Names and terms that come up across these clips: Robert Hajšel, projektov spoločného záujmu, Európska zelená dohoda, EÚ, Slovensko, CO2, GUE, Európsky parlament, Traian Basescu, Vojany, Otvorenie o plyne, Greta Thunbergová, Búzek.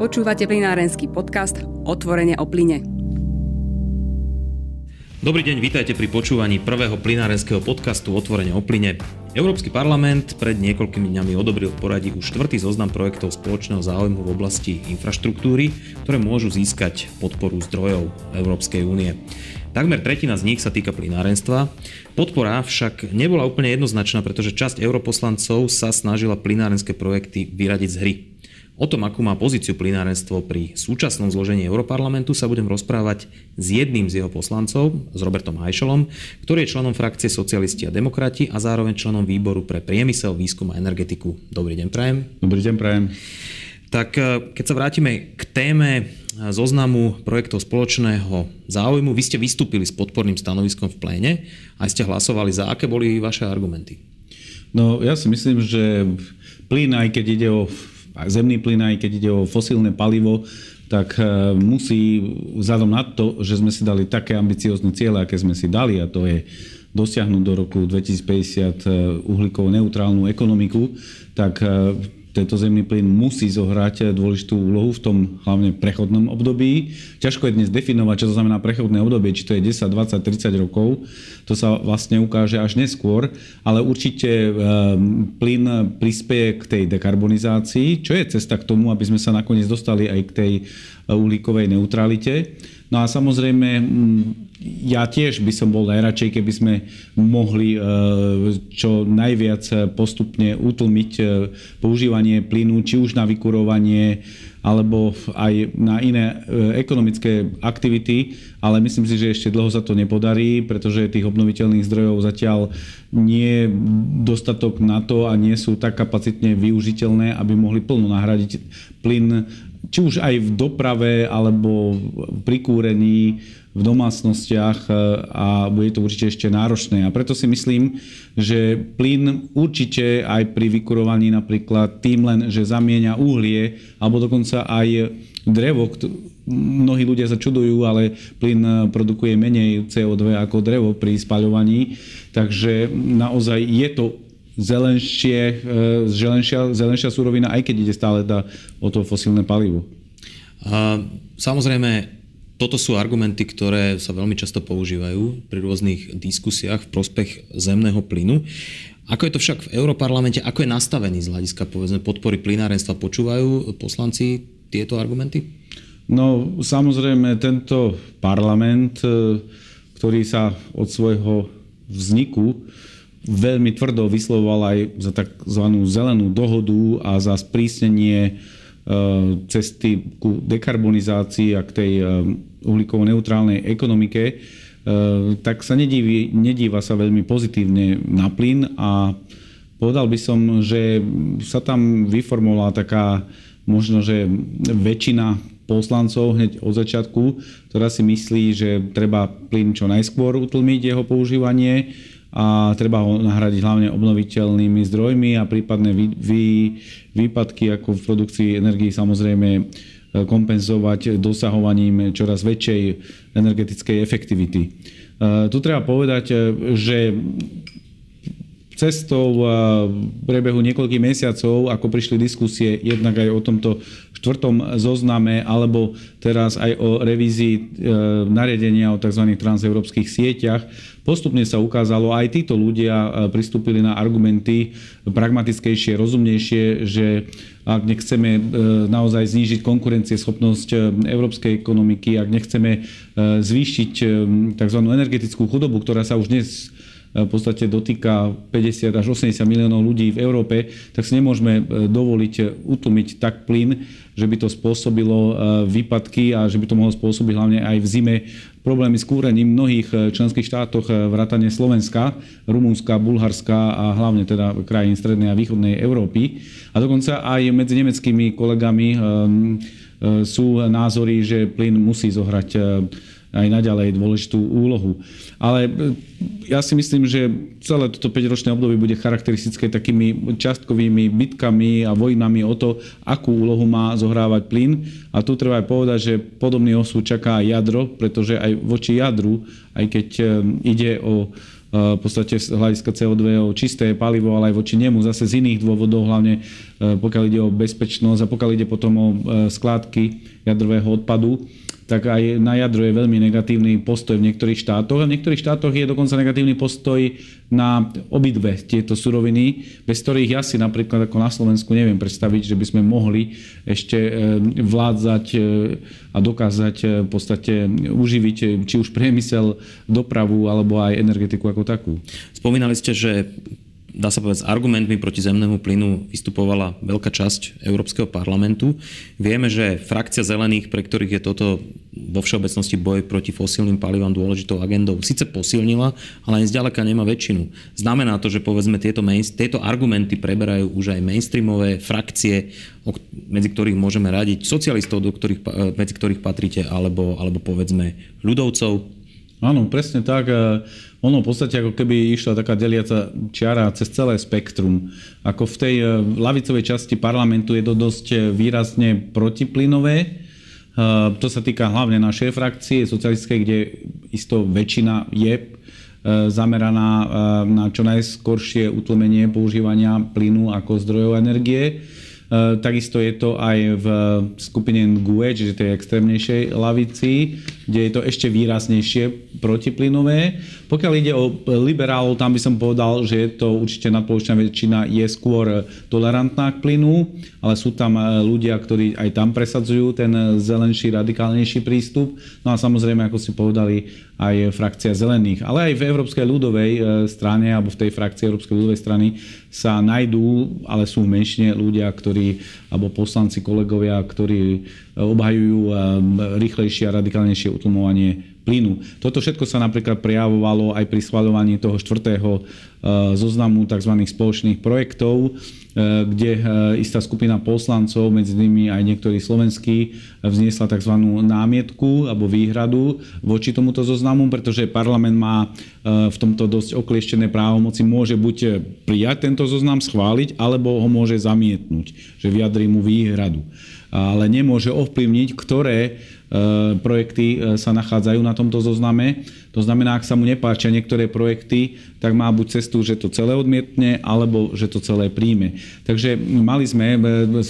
Počúvate plynárenský podcast Otvorenie o plyne. Dobrý deň, vítajte pri počúvaní prvého plynárenského podcastu Otvorenie o plyne. Európsky parlament pred niekoľkými dňami odobril v poradí už štvrtý zoznam projektov spoločného záujmu v oblasti infraštruktúry, ktoré môžu získať podporu zdrojov Európskej únie. Takmer tretina z nich sa týka plynárenstva. Podpora však nebola úplne jednoznačná, pretože časť europoslancov sa snažila plynárenské projekty vyradiť z hry. O tom, akú má pozíciu plynárenstvo pri súčasnom zložení Europarlamentu, sa budem rozprávať s jedným z jeho poslancov, s Robertom Hajšelom, ktorý je členom frakcie Socialisti a demokrati a zároveň členom výboru pre priemysel, výskum a energetiku. Dobrý deň, prajem. Dobrý deň, prajem. Tak keď sa vrátime k téme zoznamu projektov spoločného záujmu, vy ste vystúpili s podporným stanoviskom v pléne a ste hlasovali za. Aké boli vaše argumenty? No ja si myslím, že plyn, aj keď ide o zemný plyn, aj keď ide o fosílne palivo, tak musí, vzhľadom na to, že sme si dali také ambiciózne ciele, aké sme si dali, a to je dosiahnuť do roku 2050 uhlíkovo neutrálnu ekonomiku, tak tento zemný plyn musí zohrať dôležitú úlohu v tom hlavne prechodnom období. Ťažko je dnes definovať, čo to znamená prechodné obdobie, či to je 10, 20, 30 rokov. To sa vlastne ukáže až neskôr, ale určite plyn prispieje k tej dekarbonizácii, čo je cesta k tomu, aby sme sa nakoniec dostali aj k tej uhlíkovej neutralite. No a samozrejme, ja tiež by som bol najradšej, keby sme mohli čo najviac postupne utlmiť používanie plynu, či už na vykurovanie, alebo aj na iné ekonomické aktivity, ale myslím si, že ešte dlho sa to nepodarí, pretože tých obnoviteľných zdrojov zatiaľ nie je dostatok na to a nie sú tak kapacitne využiteľné, aby mohli plno nahradiť plyn, či už aj v doprave, alebo pri kúrení, v domácnostiach, a bude to určite ešte náročné. A preto si myslím, že plyn určite aj pri vykurovaní napríklad tým len, že zamieňa uhlie, alebo dokonca aj drevo. Mnohí ľudia sa čudujú, ale plyn produkuje menej CO2 ako drevo pri spaľovaní. Takže naozaj je to zelenšia surovina, aj keď ide stále o to fosílne palivo. Samozrejme, toto sú argumenty, ktoré sa veľmi často používajú pri rôznych diskusiách v prospech zemného plynu. Ako je to však v Europarlamente, ako je nastavený z hľadiska, povedzme, podpory plynárenstva? Počúvajú poslanci tieto argumenty? No, samozrejme, tento parlament, ktorý sa od svojho vzniku veľmi tvrdo vyslovoval aj za takzvanú zelenú dohodu a za sprísnenie cesty ku dekarbonizácii a k tej uhlíkovo-neutrálnej ekonomike, tak sa nedíva sa veľmi pozitívne na plyn, a povedal by som, že sa tam vyformovala taká možno, že väčšina poslancov hneď od začiatku, ktorá si myslí, že treba plyn čo najskôr utlmiť, jeho používanie, a treba ho nahradiť hlavne obnoviteľnými zdrojmi a prípadné výpadky ako v produkcii energii samozrejme kompenzovať dosahovaním čoraz väčšej energetickej efektivity. Tu treba povedať, že cestou prebehu niekoľkých mesiacov, ako prišli diskusie jednak aj o tomto štvrtom zozname, alebo teraz aj o revízii nariadenia o tzv. Transeurópskych sieťach, postupne sa ukázalo, aj títo ľudia pristúpili na argumenty pragmatickejšie, rozumnejšie, že ak nechceme naozaj znížiť konkurencieschopnosť európskej ekonomiky, ak nechceme zvýšiť tzv. Energetickú chudobu, ktorá sa už dnes v podstate dotýka 50 až 80 miliónov ľudí v Európe, tak si nemôžeme dovoliť utlmiť tak plyn, že by to spôsobilo výpadky a že by to mohlo spôsobiť hlavne aj v zime problémy s kúrením v mnohých členských štátoch, vrátane Slovenska, Rumunska, Bulharska a hlavne teda krajín strednej a východnej Európy. A dokonca aj medzi nemeckými kolegami sú názory, že plyn musí zohrať aj naďalej dôležitú úlohu. Ale ja si myslím, že celé toto 5-ročné obdobie bude charakteristické takými čiastkovými bitkami a vojnami o to, akú úlohu má zohrávať plyn. A tu treba aj povedať, že podobný osud čaká jadro, pretože aj voči jadru, aj keď ide o v podstate z hľadiska CO2 čisté palivo, ale aj voči nemu zase z iných dôvodov, hlavne pokiaľ ide o bezpečnosť a pokiaľ ide potom o skládky jadrového odpadu, tak aj na jadro je veľmi negatívny postoj v niektorých štátoch. A v niektorých štátoch je dokonca negatívny postoj na obidve tieto suroviny, bez ktorých ja si napríklad ako na Slovensku neviem predstaviť, že by sme mohli ešte vládzať a dokázať v podstate uživiť či už priemysel, dopravu alebo aj energetiku ako takú. Spomínali ste, že dá sa povedať, s argumentmi proti zemnému plynu vystupovala veľká časť Európskeho parlamentu. Vieme, že frakcia zelených, pre ktorých je toto vo všeobecnosti boj proti fosílnym palivám dôležitou agendou, síce posilnila, ale aj zďaleka nemá väčšinu. Znamená to, že povedzme tieto argumenty preberajú už aj mainstreamové frakcie, medzi ktorých môžeme radiť socialistov, medzi ktorých patríte, alebo povedzme ľudovcov. Áno, presne tak. Ono v podstate ako keby išla taká deliaca čiara cez celé spektrum. Ako v tej ľavicovej časti parlamentu je to dosť výrazne protiplynové. To sa týka hlavne našej frakcie socialistickej, kde isto väčšina je zameraná na čo najskoršie utlmenie používania plynu ako zdrojov energie. Takisto je to aj v skupine GUE, čiže tej extrémnejšej lavici, kde je to ešte výraznejšie protiplynové. Pokiaľ ide o liberálov, tam by som povedal, že je to určite nadpolovičná väčšina, je skôr tolerantná k plynu, ale sú tam ľudia, ktorí aj tam presadzujú ten zelenší, radikálnejší prístup. No a samozrejme, ako si povedali, aj frakcia zelených. Ale aj v Európskej ľudovej strane, alebo v tej frakcii Európskej ľudovej strany sa najdú, ale sú menšine ľudia, ktorí, alebo poslanci, kolegovia, ktorí obhajujú rýchlejšie a radikálnejšie utlmovanie plynu. Toto všetko sa napríklad prejavovalo aj pri schvaľovaní toho 4. zoznamu tzv. Spoločných projektov, kde istá skupina poslancov, medzi nimi aj niektorí slovenskí, vzniesla tzv. Námietku alebo výhradu voči tomuto zoznamu, pretože parlament má v tomto dosť oklieštené právomoci, môže buď prijať tento zoznam, schváliť, alebo ho môže zamietnúť, že vyjadrí mu výhradu. Ale nemôže ovplyvniť, ktoré projekty sa nachádzajú na tomto zozname. To znamená, ak sa mu nepáčia niektoré projekty, tak má buď cestu, že to celé odmietne, alebo že to celé príjme. Takže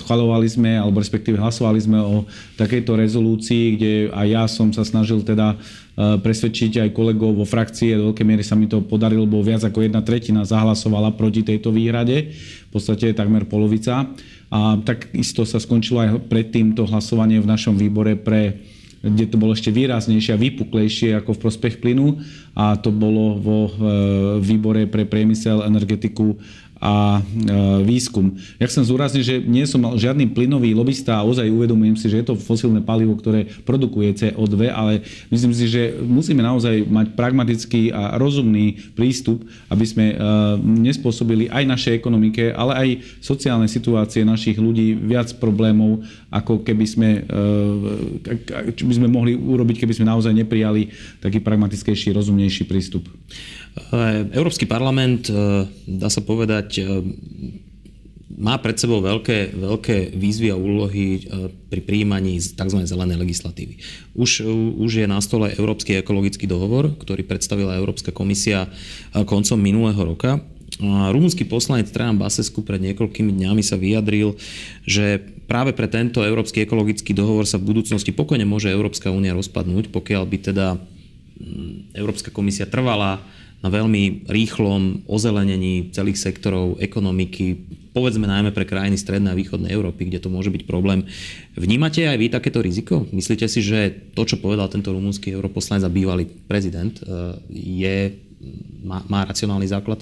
schvaľovali sme, alebo respektíve hlasovali sme o takejto rezolúcii, kde aj ja som sa snažil teda presvedčiť aj kolegov vo frakcii. Do veľkej miery sa mi to podarilo, bo viac ako 1/3 zahlasovala proti tejto výhrade. V podstate takmer polovica. A tak isto sa skončilo aj predtým to hlasovanie v našom výbore kde to bolo ešte výraznejšie a výpuklejšie ako v prospech plynu. A to bolo vo výbore pre priemysel, energetiku a výskum. Ja chcem zúrazniť, že nie som žiadny plynový lobista a ozaj uvedomujem si, že je to fosílne palivo, ktoré produkuje CO2, ale myslím si, že musíme naozaj mať pragmatický a rozumný prístup, aby sme nespôsobili aj našej ekonomike, ale aj sociálnej situácie našich ľudí viac problémov, ako by sme mohli urobiť, keby sme naozaj neprijali taký pragmatickejší, rozumnejší prístup. Európsky parlament, dá sa povedať, má pred sebou veľké výzvy a úlohy pri prijímaní tzv. Zelenej legislatívy. Už je na stole Európsky ekologický dohovor, ktorý predstavila Európska komisia koncom minulého roka. Rumunský poslanec Traian Basescu pred niekoľkými dňami sa vyjadril, že práve pre tento Európsky ekologický dohovor sa v budúcnosti pokojne môže Európska únia rozpadnúť, pokiaľ by teda Európska komisia trvala na veľmi rýchlom ozelenení celých sektorov ekonomiky, povedzme najmä pre krajiny strednej a východnej Európy, kde to môže byť problém. Vnímate aj vy takéto riziko? Myslíte si, že to, čo povedal tento rumunský europoslanec a bývalý prezident, má racionálny základ?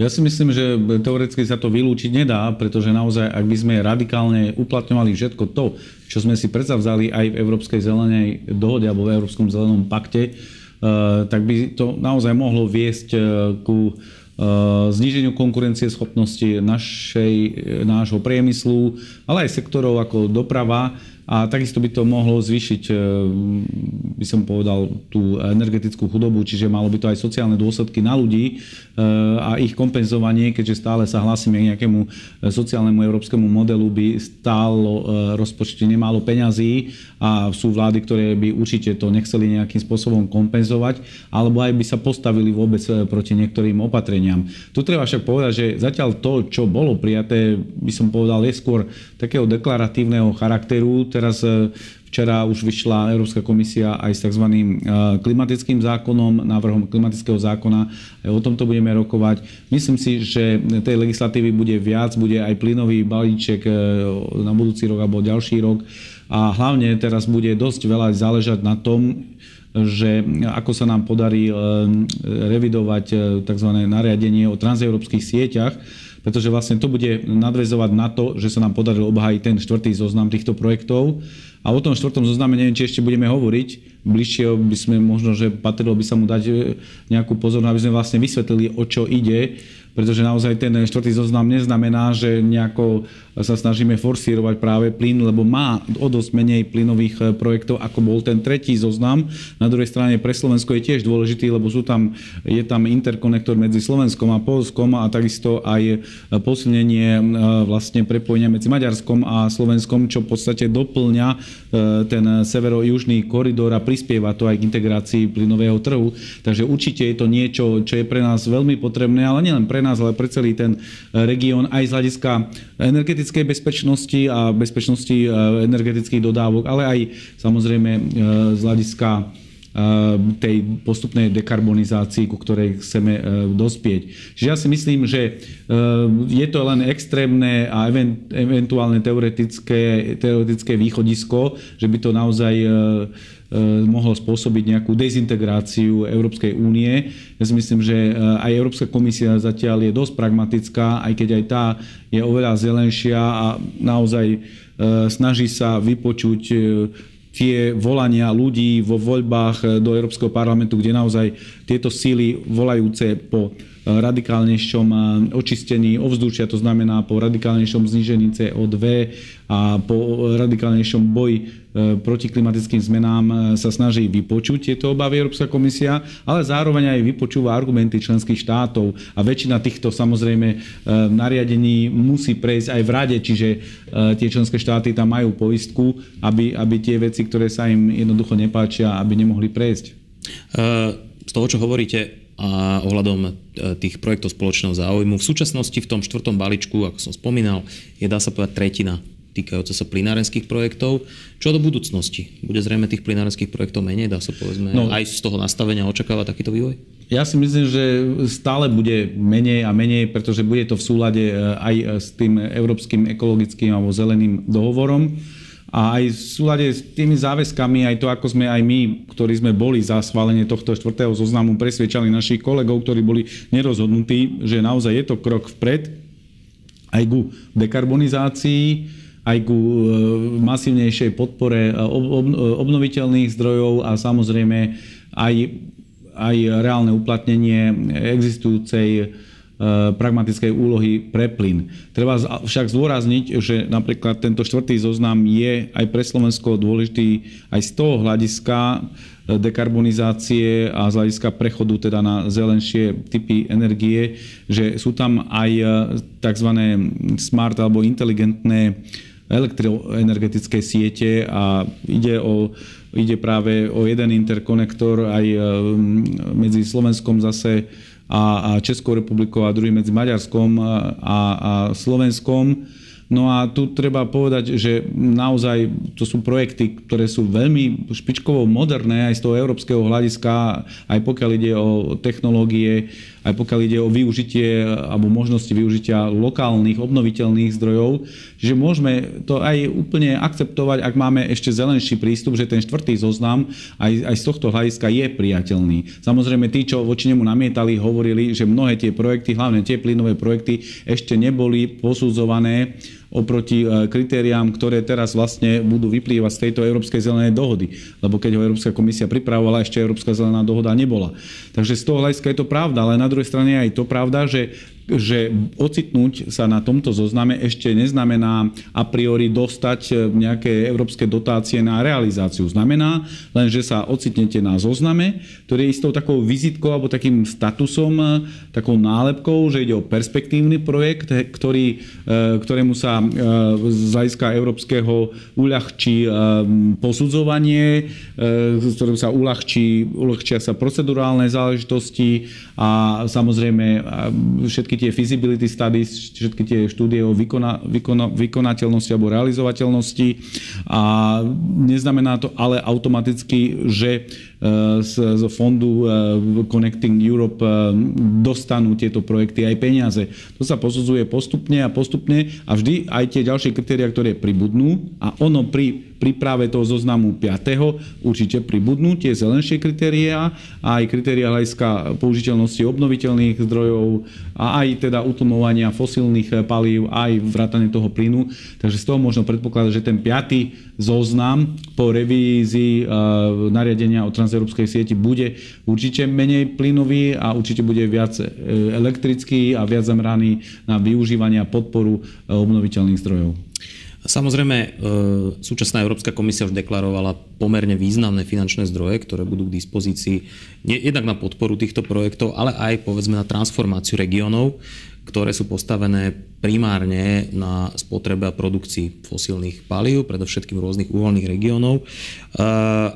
Ja si myslím, že teoreticky sa to vylúčiť nedá, pretože naozaj, ak by sme radikálne uplatňovali všetko to, čo sme si predzavzali aj v Európskej zelenej dohode alebo v Európskom zelenom pakte, tak by to naozaj mohlo viesť ku zníženiu konkurencieschopnosti nášho priemyslu, ale aj sektorov ako doprava, A takisto by to mohlo zvýšiť, by som povedal, tú energetickú chudobu, čiže malo by to aj sociálne dôsledky na ľudí a ich kompenzovanie, keďže stále sa hlásime k nejakému sociálnemu európskemu modelu, by stálo rozpočte nemálo peňazí a sú vlády, ktoré by určite to nechceli nejakým spôsobom kompenzovať, alebo aj by sa postavili vôbec proti niektorým opatreniam. Tu treba však povedať, že zatiaľ to, čo bolo prijaté, by som povedal, je skôr takého deklaratívneho charakteru. Teraz včera už vyšla Európska komisia aj s tzv. Klimatickým zákonom, návrhom klimatického zákona. Aj o tomto budeme rokovať. Myslím si, že tej legislatívy bude viac, bude aj plynový balíček na budúci rok alebo ďalší rok. A hlavne teraz bude dosť veľa záležať na tom, že ako sa nám podarí revidovať tzv. Nariadenie o transeurópskych sieťach, pretože vlastne to bude nadväzovať na to, že sa nám podarilo obhájiť ten štvrtý zoznam týchto projektov. A o tom štvrtom zozname neviem, či ešte budeme hovoriť. Bližšie by sme možno, že patrilo by sa mu dať nejakú pozornosť, aby sme vlastne vysvetlili, o čo ide. Pretože naozaj ten štvrtý zoznam neznamená, že nejako sa snažíme forsírovať práve plyn, lebo má o dosť menej plynových projektov, ako bol ten tretí zoznam. Na druhej strane pre Slovensko je tiež dôležitý, lebo je tam interkonektor medzi Slovenskom a Poľskom a takisto aj posilnenie vlastne prepojenia medzi Maďarskom a Slovenskom, čo v podstate doplňa ten severo-južný koridor a prispieva to aj k integrácii plynového trhu. Takže určite je to niečo, čo je pre nás veľmi potrebné, ale nielen pre nás, ale pre celý ten región aj z hľadiska energetickej bezpečnosti a bezpečnosti energetických dodávok, ale aj samozrejme z hľadiska tej postupnej dekarbonizácii, ku ktorej chceme dospieť. Čiže ja si myslím, že je to len extrémne a eventuálne teoretické východisko, že by to naozaj mohlo spôsobiť nejakú dezintegráciu Európskej únie. Ja si myslím, že aj Európska komisia zatiaľ je dosť pragmatická, aj keď aj tá je oveľa zelenšia a naozaj snaží sa vypočuť tie volania ľudí vo voľbách do Európskeho parlamentu, kde naozaj tieto síly volajúce po radikálnejšom očistení ovzdušia, to znamená po radikálnejšom znížení CO2 a po radikálnejšom boji proti klimatickým zmenám sa snaží vypočuť tieto obavy Európska komisia, ale zároveň aj vypočúva argumenty členských štátov a väčšina týchto samozrejme nariadení musí prejsť aj v rade, čiže tie členské štáty tam majú poistku, aby tie veci, ktoré sa im jednoducho nepáčia, aby nemohli prejsť. Z toho, čo hovoríte, a ohľadom tých projektov spoločného záujmu. V súčasnosti v tom štvrtom balíčku, ako som spomínal, je, dá sa povedať, tretina týkajúca sa plynárenských projektov. Čo do budúcnosti? Bude zrejme tých plynárenských projektov menej, dá sa povedzme, aj z toho nastavenia očakáva takýto vývoj? Ja si myslím, že stále bude menej a menej, pretože bude to v súlade aj s tým európskym ekologickým alebo zeleným dohovorom. A aj v súlade s tými záväzkami, aj to, ako sme aj my, ktorí sme boli za schválenie tohto štvrtého zoznamu, presviečali našich kolegov, ktorí boli nerozhodnutí, že naozaj je to krok vpred aj ku dekarbonizácii, aj ku masívnejšej podpore obnoviteľných zdrojov a samozrejme aj reálne uplatnenie existujúcej pragmatickej úlohy pre plyn. Treba však zdôrazniť, že napríklad tento štvrtý zoznam je aj pre Slovensko dôležitý aj z toho hľadiska dekarbonizácie a z hľadiska prechodu teda na zelenšie typy energie, že sú tam aj tzv. Smart alebo inteligentné elektroenergetické siete a ide práve o jeden interkonektor aj medzi Slovenskom zase a Českou republikou a druhý medzi Maďarskom a Slovenskom. No a tu treba povedať, že naozaj to sú projekty, ktoré sú veľmi špičkovo moderné aj z toho európskeho hľadiska, aj pokiaľ ide o technológie, aj pokiaľ ide o využitie alebo možnosti využitia lokálnych obnoviteľných zdrojov. Že môžeme to aj úplne akceptovať, ak máme ešte zelenší prístup, že ten štvrtý zoznam aj z tohto hľadiska je priateľný. Samozrejme tí, čo voči nemu namietali, hovorili, že mnohé tie projekty, hlavne tie plynové projekty, ešte neboli posudzované oproti kritériám, ktoré teraz vlastne budú vyplývať z tejto Európskej zelenej dohody. Lebo keď ho Európska komisia pripravovala, ešte Európska zelená dohoda nebola. Takže z toho hľadiska je to pravda, ale na druhej strane je aj to pravda, že že ocitnúť sa na tomto zozname ešte neznamená a priori dostať nejaké európske dotácie na realizáciu. Znamená len, že sa ocitnete na zozname, ktorý je istou takou vizitkou alebo takým statusom, takou nálepkou, že ide o perspektívny projekt, ktorému sa z hľadiska európskeho uľahčí posudzovanie, z ktorým sa uľahčia sa procedurálne záležitosti a samozrejme všetky tie feasibility studies, všetky tie štúdie o vykonateľnosti alebo realizovateľnosti, a neznamená to ale automaticky, že z fondu Connecting Europe dostanú tieto projekty aj peniaze. To sa posudzuje postupne a vždy aj tie ďalšie kritériá, ktoré pribudnú, a ono pri príprave toho zoznamu 5. určite pribudnú tie zelenšie kritériá a aj kritériá hľadiska použiteľnosti obnoviteľných zdrojov a aj teda utlmovania fosílnych palív, aj vrátane toho plynu. Takže z toho možno predpokladať, že ten 5. zoznam po revízii nariadenia o transeurópskej sieti bude určite menej plynový a určite bude viac elektrický a viac zameraný na využívanie a podporu obnoviteľných zdrojov. Samozrejme, súčasná Európska komisia už deklarovala pomerne významné finančné zdroje, ktoré budú k dispozícii jednak na podporu týchto projektov, ale aj povedzme na transformáciu regiónov, ktoré sú postavené primárne na spotrebe a produkcii fosílnych palív, predovšetkým rôznych uholných regiónov,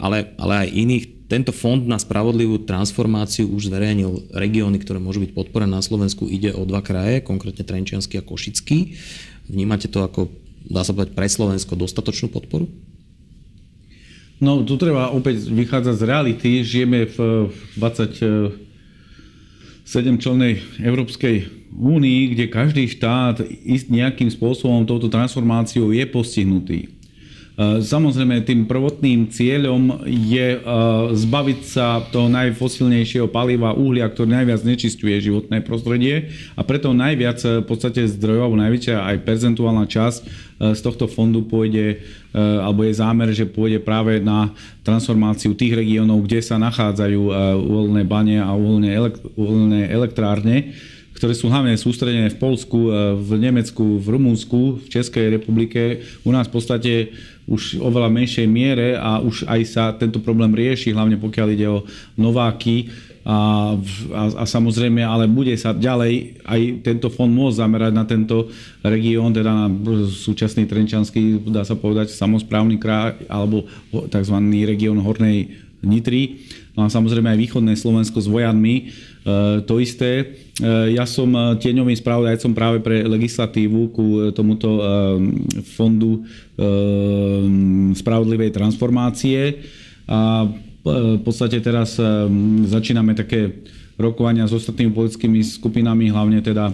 ale aj iných. Tento fond na spravodlivú transformáciu už zverejnil regióny, ktoré môžu byť podporené na Slovensku. Ide o 2 kraje, konkrétne Trenčiansky a Košický. Vnímate to ako, dá sa povedať, pre Slovensko dostatočnú podporu? No, tu treba opäť vychádzať z reality. Žijeme v 27-člennej Európskej únii, kde každý štát nejakým spôsobom touto transformáciou je postihnutý. Samozrejme, tým prvotným cieľom je zbaviť sa toho najfosilnejšieho paliva uhlia, ktoré najviac nečisťuje životné prostredie, a preto najviac v podstate zdrojov, alebo najväčšia aj percentuálna časť z tohto fondu pôjde, alebo je zámer, že pôjde práve na transformáciu tých regiónov, kde sa nachádzajú uholné bane a uholné elektrárne, ktoré sú hlavne sústredené v Poľsku, v Nemecku, v Rumunsku, v Českej republike. U nás v podstate už oveľa menšej miere a už aj sa tento problém rieši, hlavne pokiaľ ide o nováky. A samozrejme, ale bude sa ďalej aj tento fond môcť zamerať na tento región, teda na súčasný Trenčiansky, dá sa povedať, samosprávny kraj, alebo tzv. Región Hornej Nitry. No a samozrejme aj východné Slovensko s Vojanmi, to isté. Ja som tieňovým spravodajcom práve pre legislatívu ku tomuto fondu spravodlivej transformácie. A v podstate teraz začíname také rokovania s ostatnými politickými skupinami, hlavne teda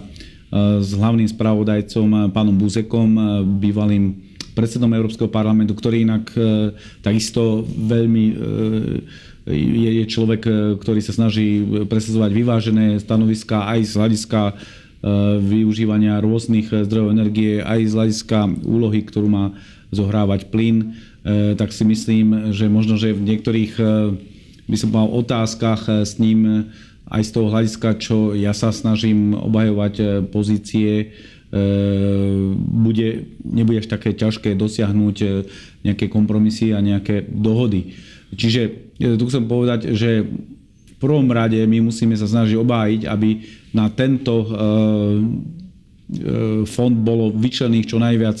s hlavným spravodajcom pánom Búzekom, bývalým predsedom Európskeho parlamentu, ktorý inak takisto veľmi je človek, ktorý sa snaží presadzovať vyvážené stanoviská aj z hľadiska využívania rôznych zdrojov energie, aj z hľadiska úlohy, ktorú má zohrávať plyn. Tak si myslím, že možno, že v niektorých, by som povedal, otázkach s ním aj z toho hľadiska, čo ja sa snažím obhajovať pozície, nebude až také ťažké dosiahnuť nejaké kompromisy a nejaké dohody. Čiže tu chcem povedať, že v prvom rade my musíme sa snažiť obhájiť, aby na tento fond bolo vyčlených čo najviac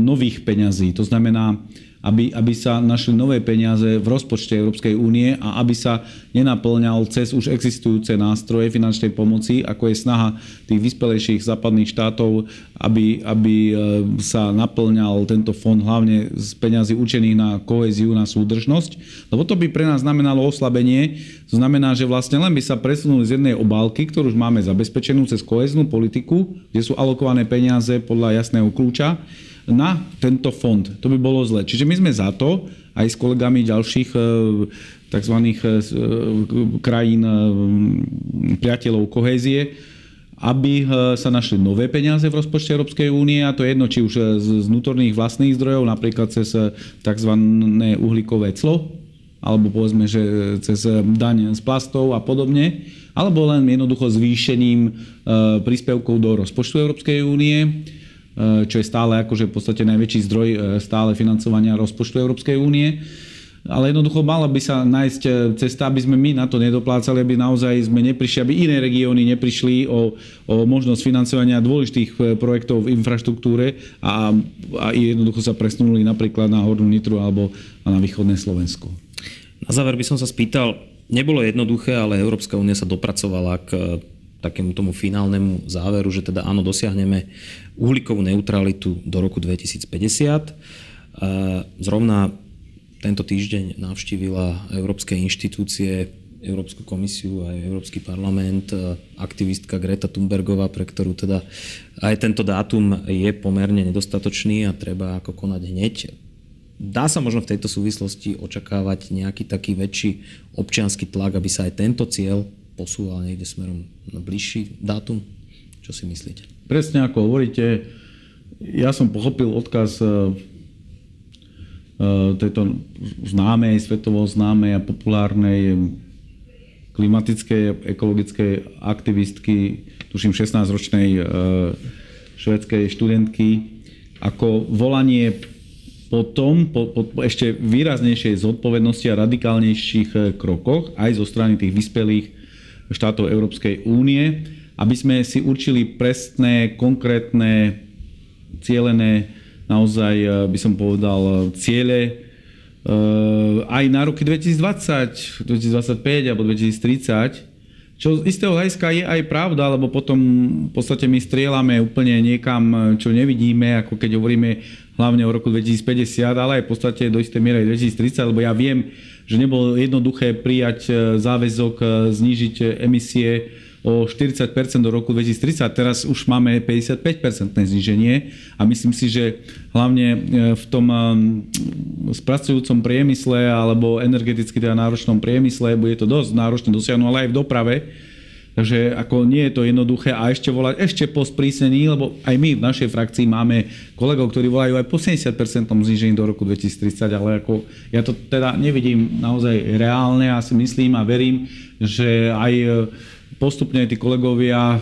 nových peňazí. To znamená, aby sa našli nové peniaze v rozpočte Európskej únie a aby sa nenapĺňal cez už existujúce nástroje finančnej pomoci, ako je snaha tých vyspelejších západných štátov, aby sa napĺňal tento fond hlavne z peňazí určených na kohéziu, na súdržnosť. Lebo to by pre nás znamenalo oslabenie. To znamená, že vlastne len by sa presunuli z jednej obálky, ktorú už máme zabezpečenú cez kohéznú politiku, kde sú alokované peniaze podľa jasného kľúča, na tento fond. To by bolo zle. Čiže my sme za to, aj s kolegami ďalších tzv. Krajín priateľov kohézie, aby sa našli nové peniaze v rozpočte Európskej únie, a to je jedno, či už z vnútorných vlastných zdrojov, napríklad cez tzv. Uhlíkové clo, alebo povedzme, že cez daň z plastov a podobne, alebo len jednoducho zvýšením príspevkov do rozpočtu Európskej únie, čo je stále akože v podstate najväčší zdroj stále financovania rozpočtu Európskej únie. Ale jednoducho mala by sa nájsť cesta, aby sme my na to nedoplácali, aby naozaj sme neprišli, aby iné regióny neprišli o možnosť financovania dôležitých projektov v infraštruktúre a jednoducho sa presunuli napríklad na Hornú Nitru alebo na východné Slovensko. Na záver by som sa spýtal, nebolo jednoduché, ale Európska únia sa dopracovala k takému tomu finálnemu záveru, že teda áno, dosiahneme uhlíkovú neutralitu do roku 2050. Zrovna tento týždeň navštívila európske inštitúcie, Európsku komisiu a Európsky parlament aktivistka Greta Thunbergová, pre ktorú teda aj tento dátum je pomerne nedostatočný a treba ako konať hneď. Dá sa možno v tejto súvislosti očakávať nejaký taký väčší občiansky tlak, aby sa aj tento cieľ posúval niekde smerom na bližší dátum? Čo si myslíte? Presne ako hovoríte, ja som pochopil odkaz tejto známej, svetovo známej a populárnej klimatickej, ekologickej aktivistky, tuším 16-ročnej švédskej študentky, ako volanie potom, po ešte výraznejšej zodpovednosti a radikálnejších krokoch aj zo strany tých vyspelých štátov Európskej únie, aby sme si určili presné, konkrétne, cielené naozaj, by som povedal, ciele aj na roky 2020, 2025 alebo 2030, čo z istého hľadiska je aj pravda, lebo potom v podstate my strieľame úplne niekam, čo nevidíme, ako keď hovoríme hlavne o roku 2050, ale aj v podstate do istej miery 2030, lebo ja viem, že nebolo jednoduché prijať záväzok znížiť emisie o 40% do roku 2030, teraz už máme 55% zníženie a myslím si, že hlavne v tom spracujúcom priemysle alebo energeticky teda náročnom priemysle bude to dosť náročné dosiahnuť, ale aj v doprave. Takže ako nie je to jednoduché a ešte volať ešte po sprísnení, lebo aj my v našej frakcii máme kolegov, ktorí volajú aj po 70% znížení do roku 2030, ale ako ja to teda nevidím naozaj reálne a si myslím a verím, že aj postupne tí kolegovia,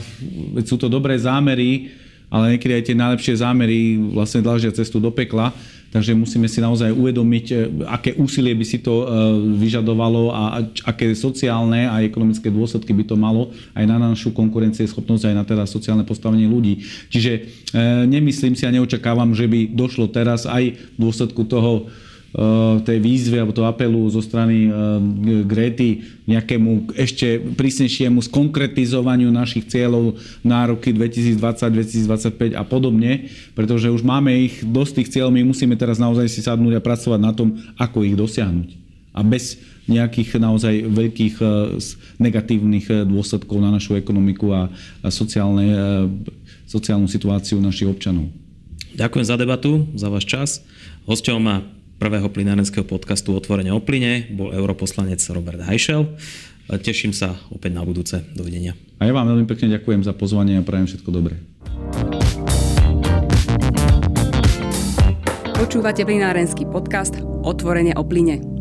sú to dobré zámery, ale niekedy aj tie najlepšie zámery vlastne dláždia cestu do pekla, takže musíme si naozaj uvedomiť, aké úsilie by si to vyžadovalo a aké sociálne a ekonomické dôsledky by to malo aj na našu konkurencieschopnosť, aj na teda sociálne postavenie ľudí. Čiže nemyslím si a neočakávam, že by došlo teraz aj v dôsledku toho tej výzvy alebo toho apelu zo strany Grety nejakému ešte prísnejšiemu skonkretizovaniu našich cieľov na roky 2020, 2025 a podobne, pretože už máme ich dosť tých cieľov, my musíme teraz naozaj si sadnúť a pracovať na tom, ako ich dosiahnuť. A bez nejakých naozaj veľkých negatívnych dôsledkov na našu ekonomiku a sociálnu situáciu našich občanov. Ďakujem za debatu, za váš čas. Hosťom má prvého plynárenského podcastu Otvorenie o plyne bol europoslanec Robert Hajšel. Teším sa opäť na budúce. Dovidenia. A ja vám veľmi pekne ďakujem za pozvanie a prajem všetko dobré. Počúvate plynárenský podcast Otvorenie o plyne.